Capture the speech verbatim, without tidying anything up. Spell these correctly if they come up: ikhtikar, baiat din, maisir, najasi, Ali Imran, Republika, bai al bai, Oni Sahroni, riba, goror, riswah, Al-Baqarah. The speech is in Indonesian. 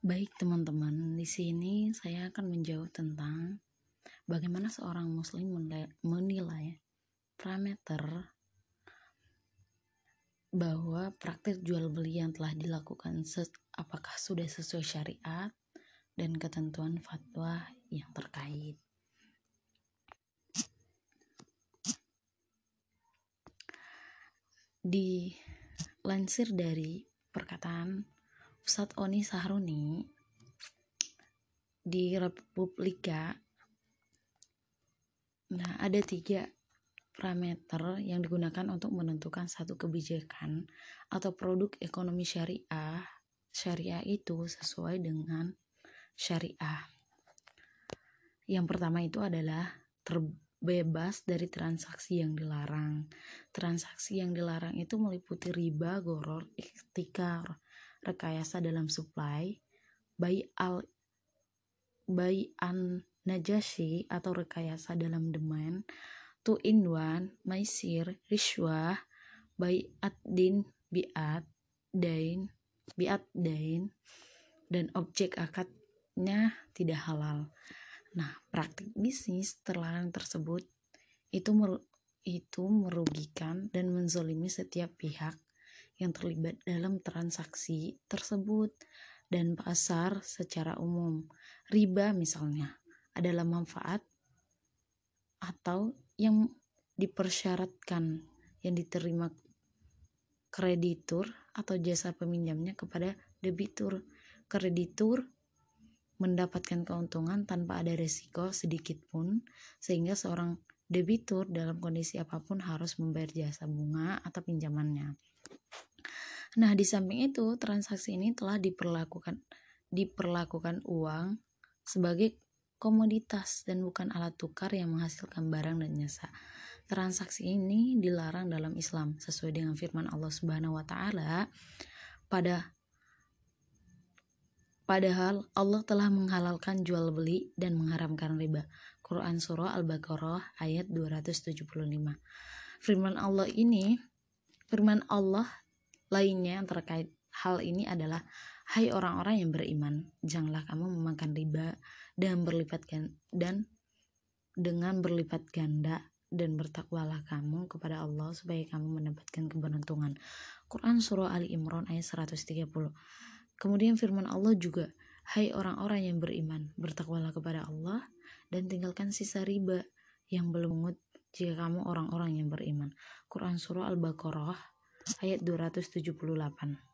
Baik teman-teman, di sini saya akan menjawab tentang bagaimana seorang muslim menilai parameter bahwa praktik jual beli yang telah dilakukan apakah sudah sesuai syariat dan ketentuan fatwa yang terkait. Dilansir dari perkataan Ustadz Oni Sahroni di Republika, nah ada tiga parameter yang digunakan untuk menentukan satu kebijakan atau produk ekonomi syariah syariah itu sesuai dengan syariah. Yang pertama itu adalah terbebas dari transaksi yang dilarang. Transaksi yang dilarang itu meliputi riba, goror, ikhtikar, rekayasa dalam supply, bai' al bai najasi atau rekayasa dalam demand, two in one, maisir, riswah, baiat din, baiat dain, baiat dain, dan objek akadnya tidak halal. Nah, praktik bisnis terlarang tersebut itu mer- itu merugikan dan menzalimi setiap pihak yang terlibat dalam transaksi tersebut dan pasar secara umum. Riba misalnya adalah manfaat atau yang dipersyaratkan yang diterima kreditur atau jasa peminjamnya kepada debitur. Kreditur mendapatkan keuntungan tanpa ada resiko sedikit pun, sehingga seorang debitur dalam kondisi apapun harus membayar jasa bunga atau pinjamannya. Nah, di samping itu, transaksi ini telah diperlakukan diperlakukan uang sebagai komoditas dan bukan alat tukar yang menghasilkan barang dan jasa. Transaksi ini dilarang dalam Islam sesuai dengan firman Allah Subhanahu wa taala, pada padahal Allah telah menghalalkan jual beli dan mengharamkan riba. Quran surah Al-Baqarah ayat dua ratus tujuh puluh lima. Firman Allah ini firman Allah lainnya yang terkait hal ini adalah, hai orang-orang yang beriman, janganlah kamu memakan riba dan berlipat ganda, dan dengan berlipat ganda dan bertakwalah kamu kepada Allah supaya kamu mendapatkan keberuntungan. Quran surah Ali Imran ayat seratus tiga puluh. Kemudian firman Allah juga, hai orang-orang yang beriman, bertakwalah kepada Allah dan tinggalkan sisa riba yang belum jika kamu orang-orang yang beriman. Quran surah Al-Baqarah ayat dua ratus tujuh puluh delapan.